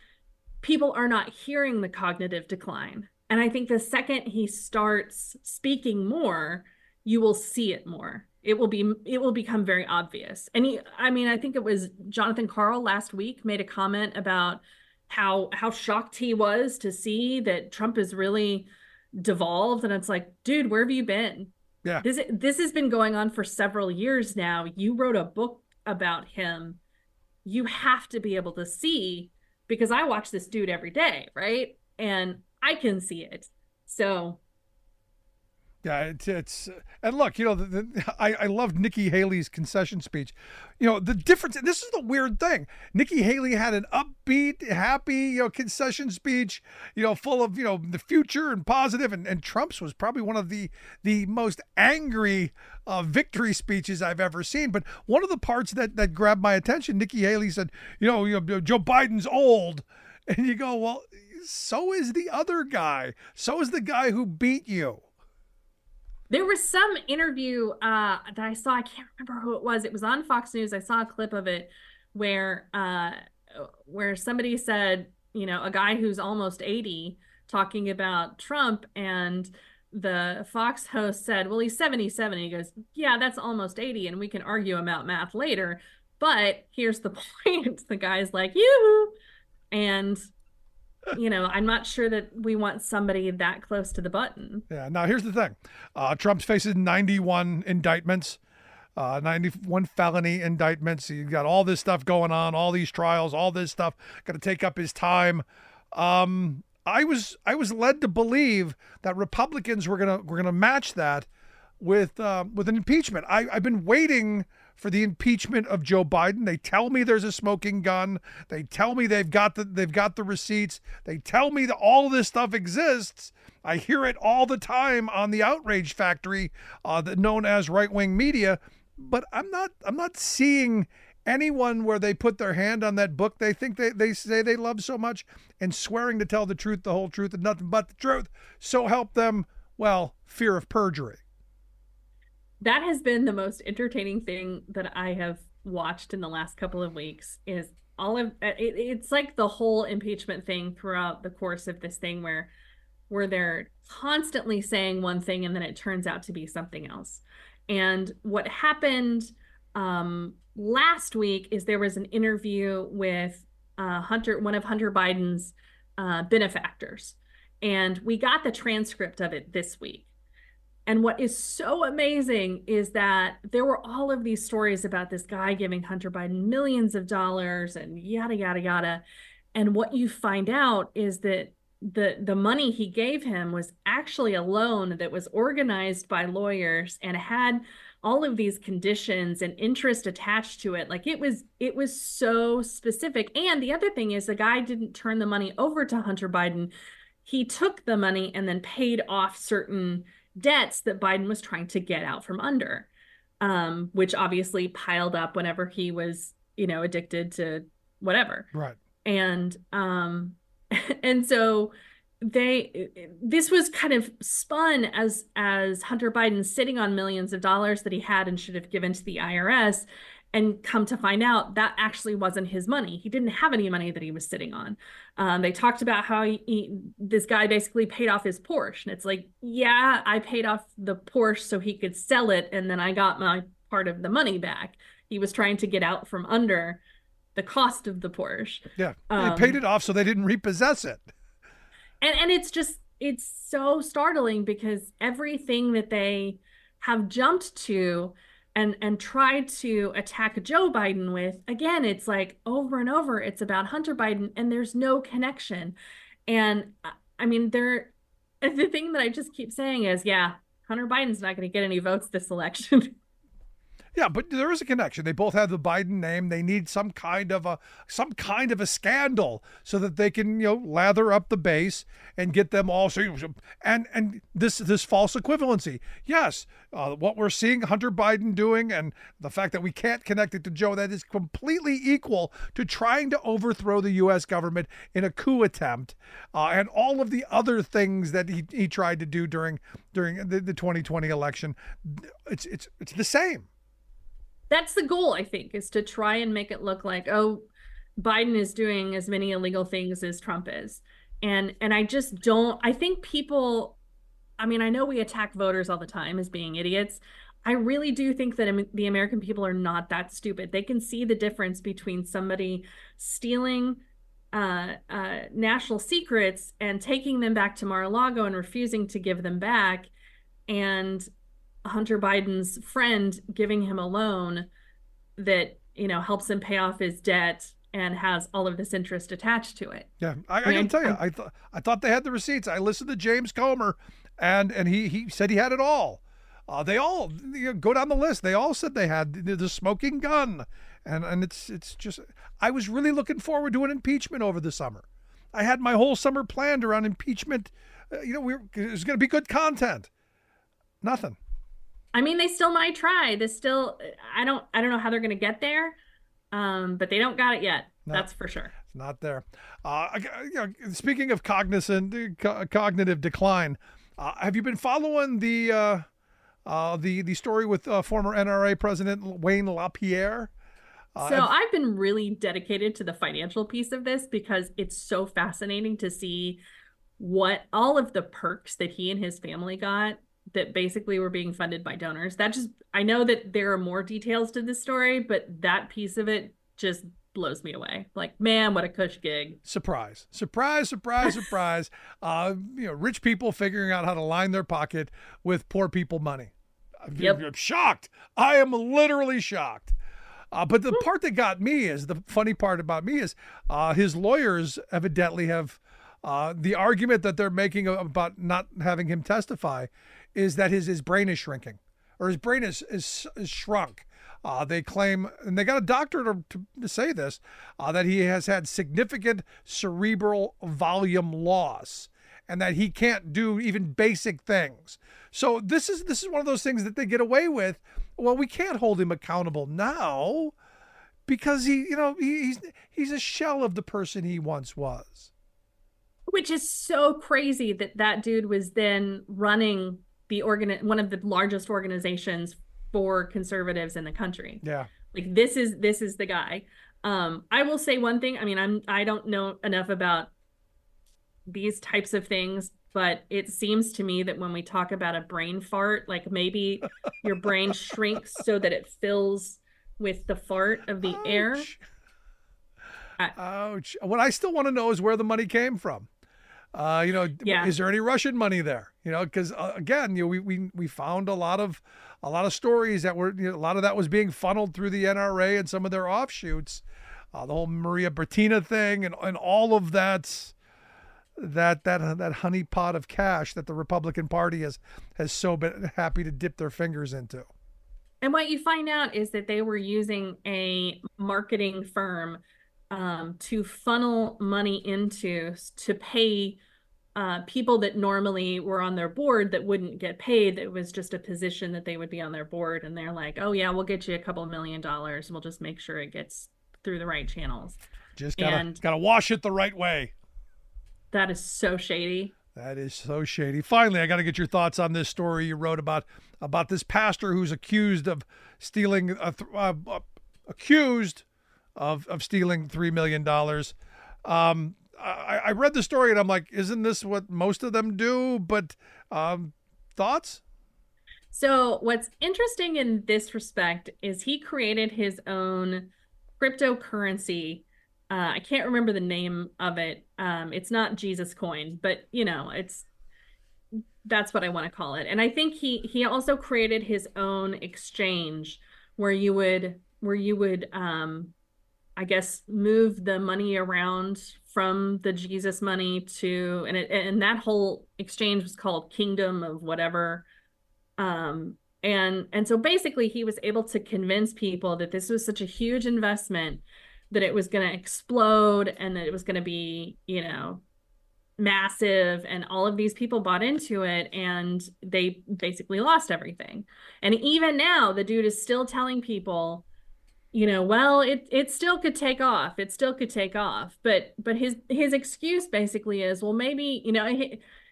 people are not hearing the cognitive decline. And I think the second he starts speaking more, you will see it more. It will be, it will become very obvious. And he, I mean, I think it was Jonathan Karl last week made a comment about how, how shocked he was to see that Trump is really devolved. And it's like, dude, where have you been? Yeah. This, this has been going on for several years now. You wrote a book about him. You have to be able to see, because I watch this dude every day, right? And I can see it. So yeah, it's, it's and look, you know, the, the, I, I loved Nikki Haley's concession speech. You know, the difference, and this is the weird thing. Nikki Haley had an upbeat, happy, you know, concession speech, you know, full of, you know, the future and positive. And, and Trump's was probably one of the, the most angry uh, victory speeches I've ever seen. But one of the parts that, that grabbed my attention, Nikki Haley said, you know, you know, Joe Biden's old. And you go, well, so is the other guy. So is the guy who beat you. There was some interview uh, that I saw, I can't remember who it was. It was on Fox News. I saw a clip of it where uh, where somebody said, you know, a guy who's almost eighty talking about Trump, and the Fox host said, well, he's seventy-seven. And he goes, yeah, that's almost eighty, and we can argue about math later. But here's the point. The guy's like, yoo-hoo. And you know, I'm not sure that we want somebody that close to the button. Yeah. Now, here's the thing. Uh, Trump's facing ninety-one indictments, uh, ninety-one felony indictments. You've got all this stuff going on, all these trials, all this stuff going to take up his time. Um, I was I was led to believe that Republicans were going to were going to match that with uh, with an impeachment. I, I've been waiting for the impeachment of Joe Biden. They tell me there's a smoking gun. They tell me they've got the they've got the receipts. They tell me that all this stuff exists. I hear it all the time on the outrage factory, uh, that known as right-wing media. But I'm not I'm not seeing anyone where they put their hand on that book they think they they say they love so much and swearing to tell the truth, the whole truth, and nothing but the truth. So help them, well, fear of perjury. That has been the most entertaining thing that I have watched in the last couple of weeks. Is all of it, it's like the whole impeachment thing throughout the course of this thing, where where they're constantly saying one thing and then it turns out to be something else. And what happened um, last week is there was an interview with uh, Hunter, one of Hunter Biden's uh, benefactors, and we got the transcript of it this week. And what is so amazing is that there were all of these stories about this guy giving Hunter Biden millions of dollars and yada, yada, yada. And what you find out is that the, the money he gave him was actually a loan that was organized by lawyers and had all of these conditions and interest attached to it. Like it was, it was so specific. And the other thing is the guy didn't turn the money over to Hunter Biden. He took the money and then paid off certain debts that Biden was trying to get out from under, um, which obviously piled up whenever he was, you know, addicted to whatever. Right. And um, and so they this was kind of spun as as Hunter Biden sitting on millions of dollars that he had and should have given to the I R S. And come to find out that actually wasn't his money. He didn't have any money that he was sitting on. Um, they talked about how he, he, this guy basically paid off his Porsche. And it's like, yeah, I paid off the Porsche so he could sell it. And then I got my part of the money back. He was trying to get out from under the cost of the Porsche. Yeah, um, they paid it off so they didn't repossess it. And, and it's just, it's so startling because everything that they have jumped to and and try to attack Joe Biden with, again, it's like over and over, it's about Hunter Biden, and there's no connection. And I mean, they're, the thing that I just keep saying is, yeah, Hunter Biden's not going to get any votes this election. Yeah, but there is a connection. They both have the Biden name. They need some kind of a some kind of a scandal so that they can, you know, lather up the base and get them all. So and and this this false equivalency. Yes, uh, what we're seeing Hunter Biden doing and the fact that we can't connect it to Joe, that is completely equal to trying to overthrow the U S government in a coup attempt uh, and all of the other things that he, he tried to do during during the, the twenty twenty election. It's it's it's the same. That's the goal, I think, is to try and make it look like, oh, Biden is doing as many illegal things as Trump is. And and I just don't, I think people, I mean, I know we attack voters all the time as being idiots. I really do think that the American people are not that stupid. They can see the difference between somebody stealing uh, uh, national secrets and taking them back to Mar-a-Lago and refusing to give them back, and Hunter Biden's friend giving him a loan that, you know, helps him pay off his debt and has all of this interest attached to it. Yeah, I, I can I mean, tell you, I, I thought I thought they had the receipts. I listened to James Comer, and and he he said he had it all. Uh, they all, you know, go down the list. They all said they had the, the smoking gun, and and it's it's just, I was really looking forward to an impeachment over the summer. I had my whole summer planned around impeachment. Uh, you know, we were, it was going to be good content. Nothing. I mean, they still might try. They still, I don't, I don't know how they're going to get there, um, but they don't got it yet. No, that's for sure. It's not there. Uh, you know, speaking of cognizant, co cognitive decline, uh, have you been following the uh, uh, the the story with uh, former N R A president Wayne LaPierre? Uh, so I've been really dedicated to the financial piece of this because it's so fascinating to see what all of the perks that he and his family got that basically were being funded by donors. That just, I know that there are more details to this story, but that piece of it just blows me away. Like, man, what a cush gig. Surprise, surprise, surprise, surprise. Uh, you know, rich people figuring out how to line their pocket with poor people money. Yep. I'm shocked. I am literally shocked. Uh, but the part that got me is, the funny part about me is uh, his lawyers evidently have, uh, the argument that they're making about not having him testify is that his, his brain is shrinking, or his brain is, is, is shrunk. Uh, they claim, and they got a doctor to, to, to say this, uh, that he has had significant cerebral volume loss and that he can't do even basic things. So this is, this is one of those things that they get away with. Well, we can't hold him accountable now because he, you know, he, he's, he's a shell of the person he once was. Which is so crazy that that dude was then running the organ one of the largest organizations for conservatives in the country. Yeah, like this is this is the guy. Um, I will say one thing. I mean, I'm I don't know enough about these types of things, but it seems to me that when we talk about a brain fart, like maybe your brain shrinks so that it fills with the fart of the Ouch. air. Ouch! What I still want to know is where the money came from. Uh, you know, yeah. Is there any Russian money there? You know, because uh, again, you know, we we we found a lot of a lot of stories that were, you know, a lot of that was being funneled through the N R A and some of their offshoots, uh, the whole Maria Bertina thing, and and all of that that that that honeypot of cash that the Republican Party has has so been happy to dip their fingers into. And what you find out is that they were using a marketing firm um to funnel money into to pay uh people that normally were on their board that wouldn't get paid. That was just a position that they would be on their board, and they're like, oh yeah, we'll get you a couple million dollars, we'll just make sure it gets through the right channels, just gotta and gotta wash it the right way. That is so shady. That is so shady. Finally, I got to get your thoughts on this story you wrote about about this pastor who's accused of stealing a th uh, uh, accused Of, of stealing three million dollars. Um, I, I read the story and I'm like, isn't this what most of them do? But um, thoughts? So what's interesting in this respect is he created his own cryptocurrency. Uh, I can't remember the name of it. Um, it's not Jesus Coin, but you know, it's, that's what I want to call it. And I think he, he also created his own exchange where you would, where you would, um, I guess, move the money around from the Jesus money to, and it, and that whole exchange was called Kingdom of whatever. Um, and, and so basically he was able to convince people that this was such a huge investment that it was going to explode and that it was going to be, you know, massive, and all of these people bought into it and they basically lost everything. And even now the dude is still telling people, you know, well, it it still could take off. It still could take off. But but his his excuse basically is, well, maybe, you know,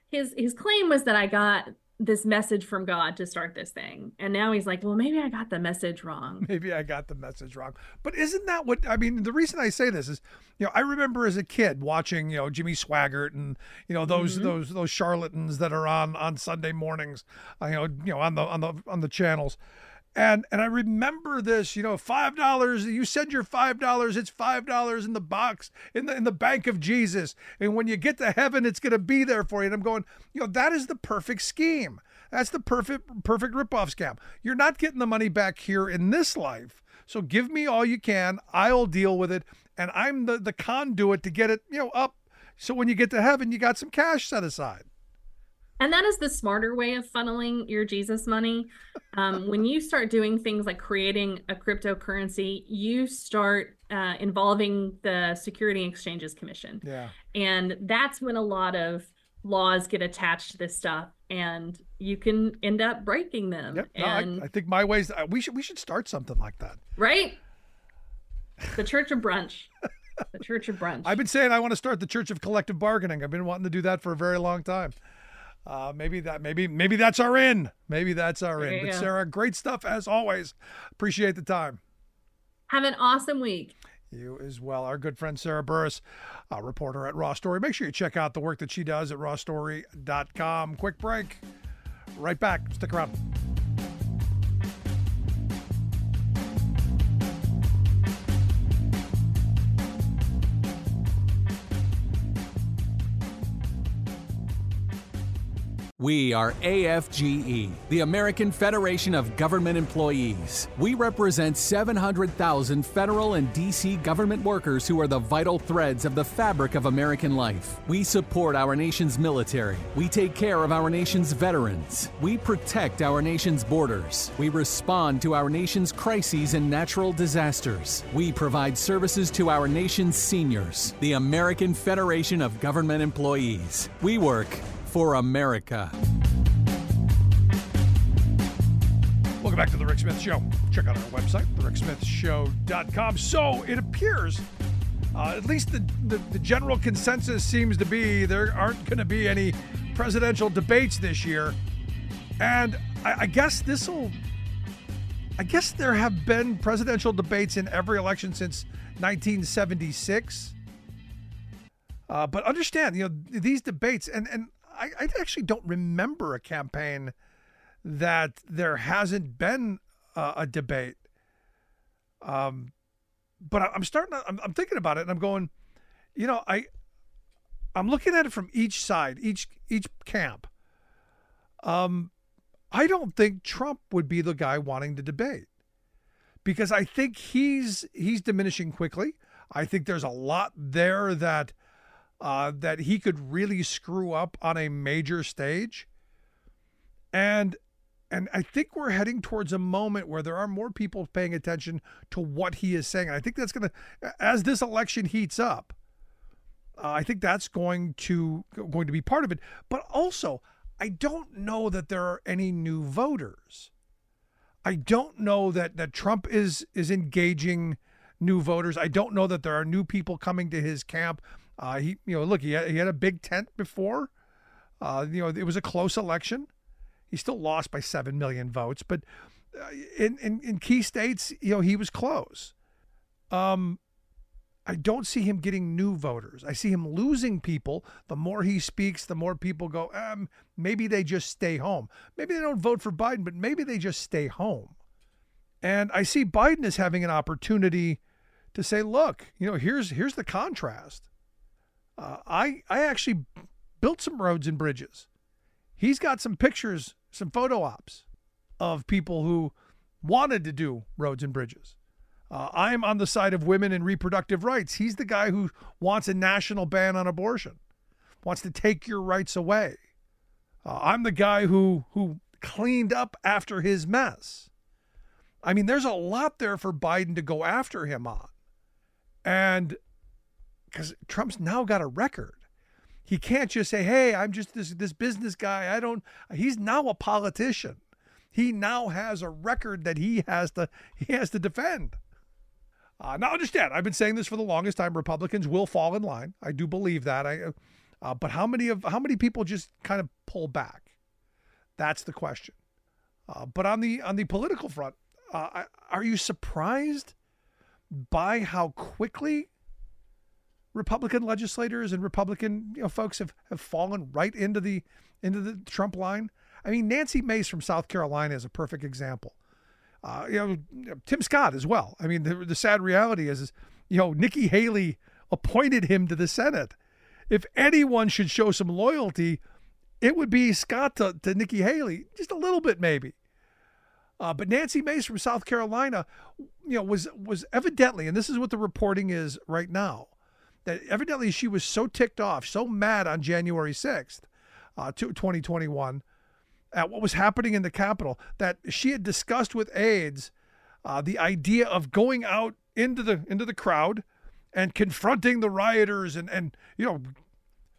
his his claim was that I got this message from God to start this thing. And now he's like, well, maybe I got the message wrong. Maybe I got the message wrong. But isn't that what, I mean, the reason I say this is, you know, I remember as a kid watching, you know, Jimmy Swaggart and, you know, those, mm-hmm. those, those charlatans that are on, on Sunday mornings, you know, you know, on the, on the, on the channels. And and I remember this, you know, five dollars. You send your five dollars. It's five dollars in the box in the in the bank of Jesus. And when you get to heaven, it's going to be there for you. And I'm going, you know, that is the perfect scheme. That's the perfect perfect ripoff scam. You're not getting the money back here in this life. So give me all you can. I'll deal with it. And I'm the the conduit to get it, you know, up. So when you get to heaven, you got some cash set aside. And that is the smarter way of funneling your Jesus money. Um, when you start doing things like creating a cryptocurrency, you start uh, involving the Security Exchanges Commission. Yeah. And that's when a lot of laws get attached to this stuff, and you can end up breaking them. Yep. No, and I, I think my ways, we should, we should start something like that. Right? The Church of Brunch. The Church of Brunch. I've been saying I want to start the Church of Collective Bargaining. I've been wanting to do that for a very long time. Uh, maybe that, maybe, maybe that's our in, maybe that's our in. But Sarah, great stuff as always. Appreciate the time. Have an awesome week. You as well. Our good friend, Sarah Burris, a reporter at Raw Story. Make sure you check out the work that she does at raw story dot com. Quick break, right back. Stick around. We are A F G E, the American Federation of Government Employees. We represent seven hundred thousand federal and D C government workers who are the vital threads of the fabric of American life. We support our nation's military. We take care of our nation's veterans. We protect our nation's borders. We respond to our nation's crises and natural disasters. We provide services to our nation's seniors, the American Federation of Government Employees. We work for America. Welcome back to The Rick Smith Show. Check out our website, the rick smith show dot com. So it appears, uh, at least the, the, the general consensus seems to be, there aren't going to be any presidential debates this year. And I, I guess this will, I guess there have been presidential debates in every election since nineteen seventy-six. Uh, but understand, you know, these debates, and, and I, I actually don't remember a campaign that there hasn't been uh, a debate. Um, but I, I'm starting to, I'm, I'm thinking about it and I'm going, you know, I, I'm looking at it from each side, each, each camp. Um, I don't think Trump would be the guy wanting to debate, because I think he's, he's diminishing quickly. I think there's a lot there that, Uh, that he could really screw up on a major stage. And and I think we're heading towards a moment where there are more people paying attention to what he is saying. And I think that's going to, as this election heats up, uh, I think that's going to going to be part of it. But also, I don't know that there are any new voters. I don't know that that Trump is is engaging new voters. I don't know that there are new people coming to his camp. Uh, he, you know, look, he had, he had a big tent before, uh, you know, it was a close election. He still lost by seven million votes, but uh, in, in, in key states, you know, he was close. Um, I don't see him getting new voters. I see him losing people. The more he speaks, the more people go, um, maybe they just stay home. Maybe they don't vote for Biden, but maybe they just stay home. And I see Biden as having an opportunity to say, look, you know, here's, here's the contrast. Uh, I I actually built some roads and bridges. He's got some pictures, some photo ops of people who wanted to do roads and bridges. Uh, I'm on the side of women and reproductive rights. He's the guy who wants a national ban on abortion, wants to take your rights away. Uh, I'm the guy who who cleaned up after his mess. I mean, there's a lot there for Biden to go after him on. And because Trump's now got a record. He can't just say, hey, I'm just this, this business guy. I don't, he's now a politician. He now has a record that he has to, he has to defend. Uh, now understand, I've been saying this for the longest time. Republicans will fall in line. I do believe that. I, uh, but how many of, how many people just kind of pull back? That's the question. Uh, but on the, on the political front, uh, are you surprised by how quickly Republican legislators and Republican you know, folks have, have fallen right into the into the Trump line? I mean, Nancy Mace from South Carolina is a perfect example. Uh, you know, Tim Scott as well. I mean, the, the sad reality is, is, you know, Nikki Haley appointed him to the Senate. If anyone should show some loyalty, it would be Scott to, to Nikki Haley, just a little bit maybe. Uh, but Nancy Mace from South Carolina, you know, was was evidently, and this is what the reporting is right now, that evidently she was so ticked off, so mad on January sixth, uh, twenty twenty-one, at what was happening in the Capitol, that she had discussed with aides uh, the idea of going out into the into the crowd and confronting the rioters and, and you know,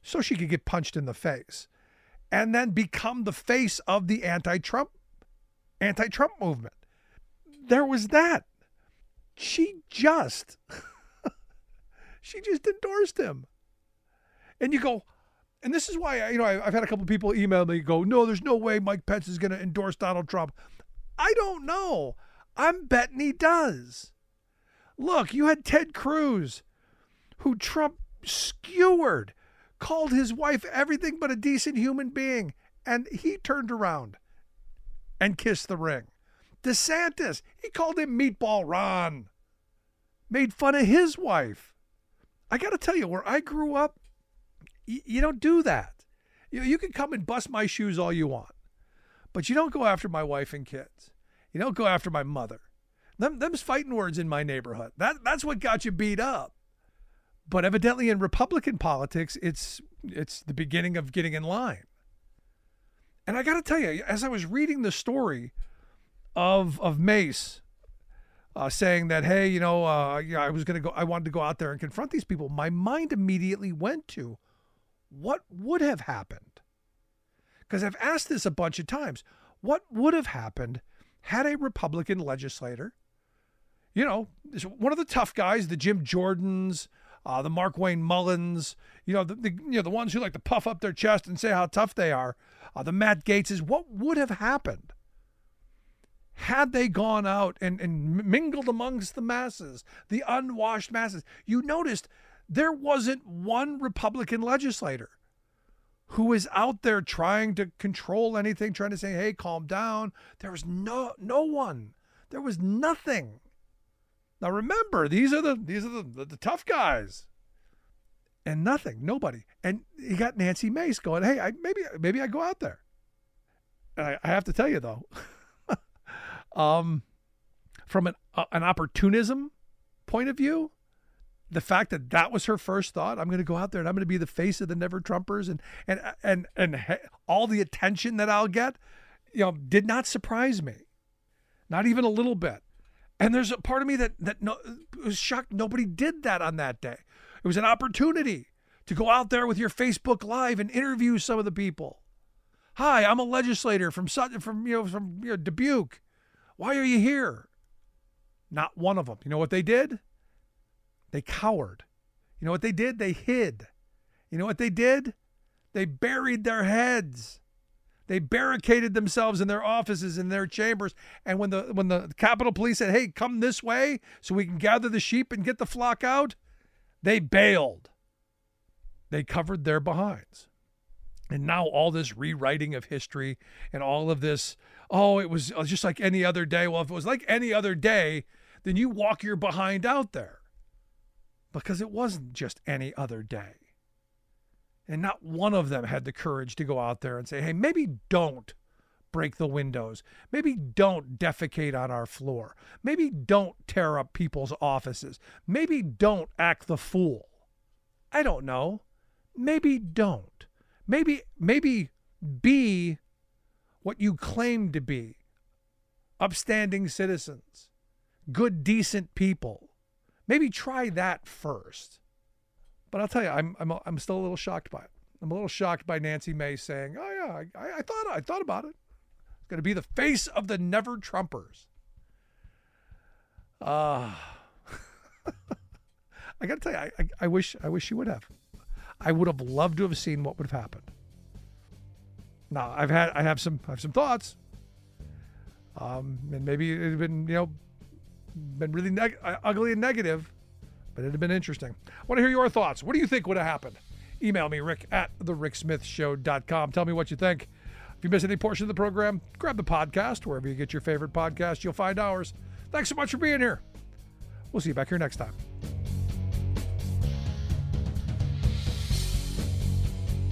so she could get punched in the face and then become the face of the anti-Trump, anti-Trump movement. There was that. She just... She just endorsed him. And you go, and this is why, you know, I've had a couple of people email me, go, no, there's no way Mike Pence is going to endorse Donald Trump. I don't know. I'm betting he does. Look, you had Ted Cruz, who Trump skewered, called his wife everything but a decent human being, and he turned around and kissed the ring. DeSantis, he called him Meatball Ron, made fun of his wife. I got to tell you, where I grew up, you, you don't do that. You, you can come and bust my shoes all you want, but you don't go after my wife and kids. You don't go after my mother. Them, them's fighting words in my neighborhood. That, that's what got you beat up. But evidently in Republican politics, it's, it's the beginning of getting in line. And I got to tell you, as I was reading the story of, of Mace, Uh, saying that, hey, you know, uh, you know, I was going to go, I wanted to go out there and confront these people. My mind immediately went to what would have happened? Because I've asked this a bunch of times. What would have happened had a Republican legislator, you know, one of the tough guys, the Jim Jordans, uh, the Mark Wayne Mullins, you know, the, the, you know, the ones who like to puff up their chest and say how tough they are, uh, the Matt Gaetzes, what would have happened had they gone out and, and mingled amongst the masses, the unwashed masses? You noticed there wasn't one Republican legislator who was out there trying to control anything, trying to say, hey, calm down. There was no no one. There was nothing. Now remember, these are the these are the, the, the tough guys. And nothing, nobody. And you got Nancy Mace going, hey, I maybe maybe I go out there. And I, I have to tell you though. Um, from an, uh, an opportunism point of view, the fact that that was her first thought, I'm going to go out there and I'm going to be the face of the Never Trumpers and, and, and, and he- all the attention that I'll get, you know, did not surprise me. Not even a little bit. And there's a part of me that, that no, was shocked. Nobody did that on that day. It was an opportunity to go out there with your Facebook Live and interview some of the people. Hi, I'm a legislator from, from, you know, from you know, Dubuque. Why are you here? Not one of them. You know what they did? They cowered. You know what they did? They hid. You know what they did? They buried their heads. They barricaded themselves in their offices, in their chambers. And when the when the Capitol Police said, hey, come this way so we can gather the sheep and get the flock out, they bailed. They covered their behinds. And now all this rewriting of history and all of this, oh, it was just like any other day. Well, if it was like any other day, then you walk your behind out there, because it wasn't just any other day. And not one of them had the courage to go out there and say, hey, maybe don't break the windows. Maybe don't defecate on our floor. Maybe don't tear up people's offices. Maybe don't act the fool. I don't know. Maybe don't. Maybe, maybe be what you claim to be. Upstanding citizens. Good, decent people. Maybe try that first. But I'll tell you, I'm, I'm, I'm still a little shocked by it. I'm a little shocked by Nancy Mace saying, oh, yeah, I, I thought I thought about it. It's going to be the face of the never Trumpers. Uh, I got to tell you, I, I, I wish I wish she would have. I would have loved to have seen what would have happened. Now, I've had I have some I have some thoughts. Um, and maybe it would have been, you know, been really neg- ugly and negative, but it would have been interesting. I want to hear your thoughts. What do you think would have happened? Email me, Rick at the rick smith show dot com. Tell me what you think. If you miss any portion of the program, grab the podcast. Wherever you get your favorite podcast, you'll find ours. Thanks so much for being here. We'll see you back here next time.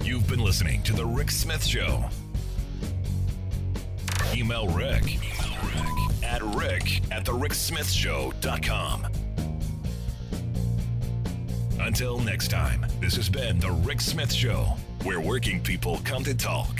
You've been listening to The Rick Smith Show. Email Rick, Email Rick at Rick at the rick smith show dot com. Until next time, this has been The Rick Smith Show, where working people come to talk.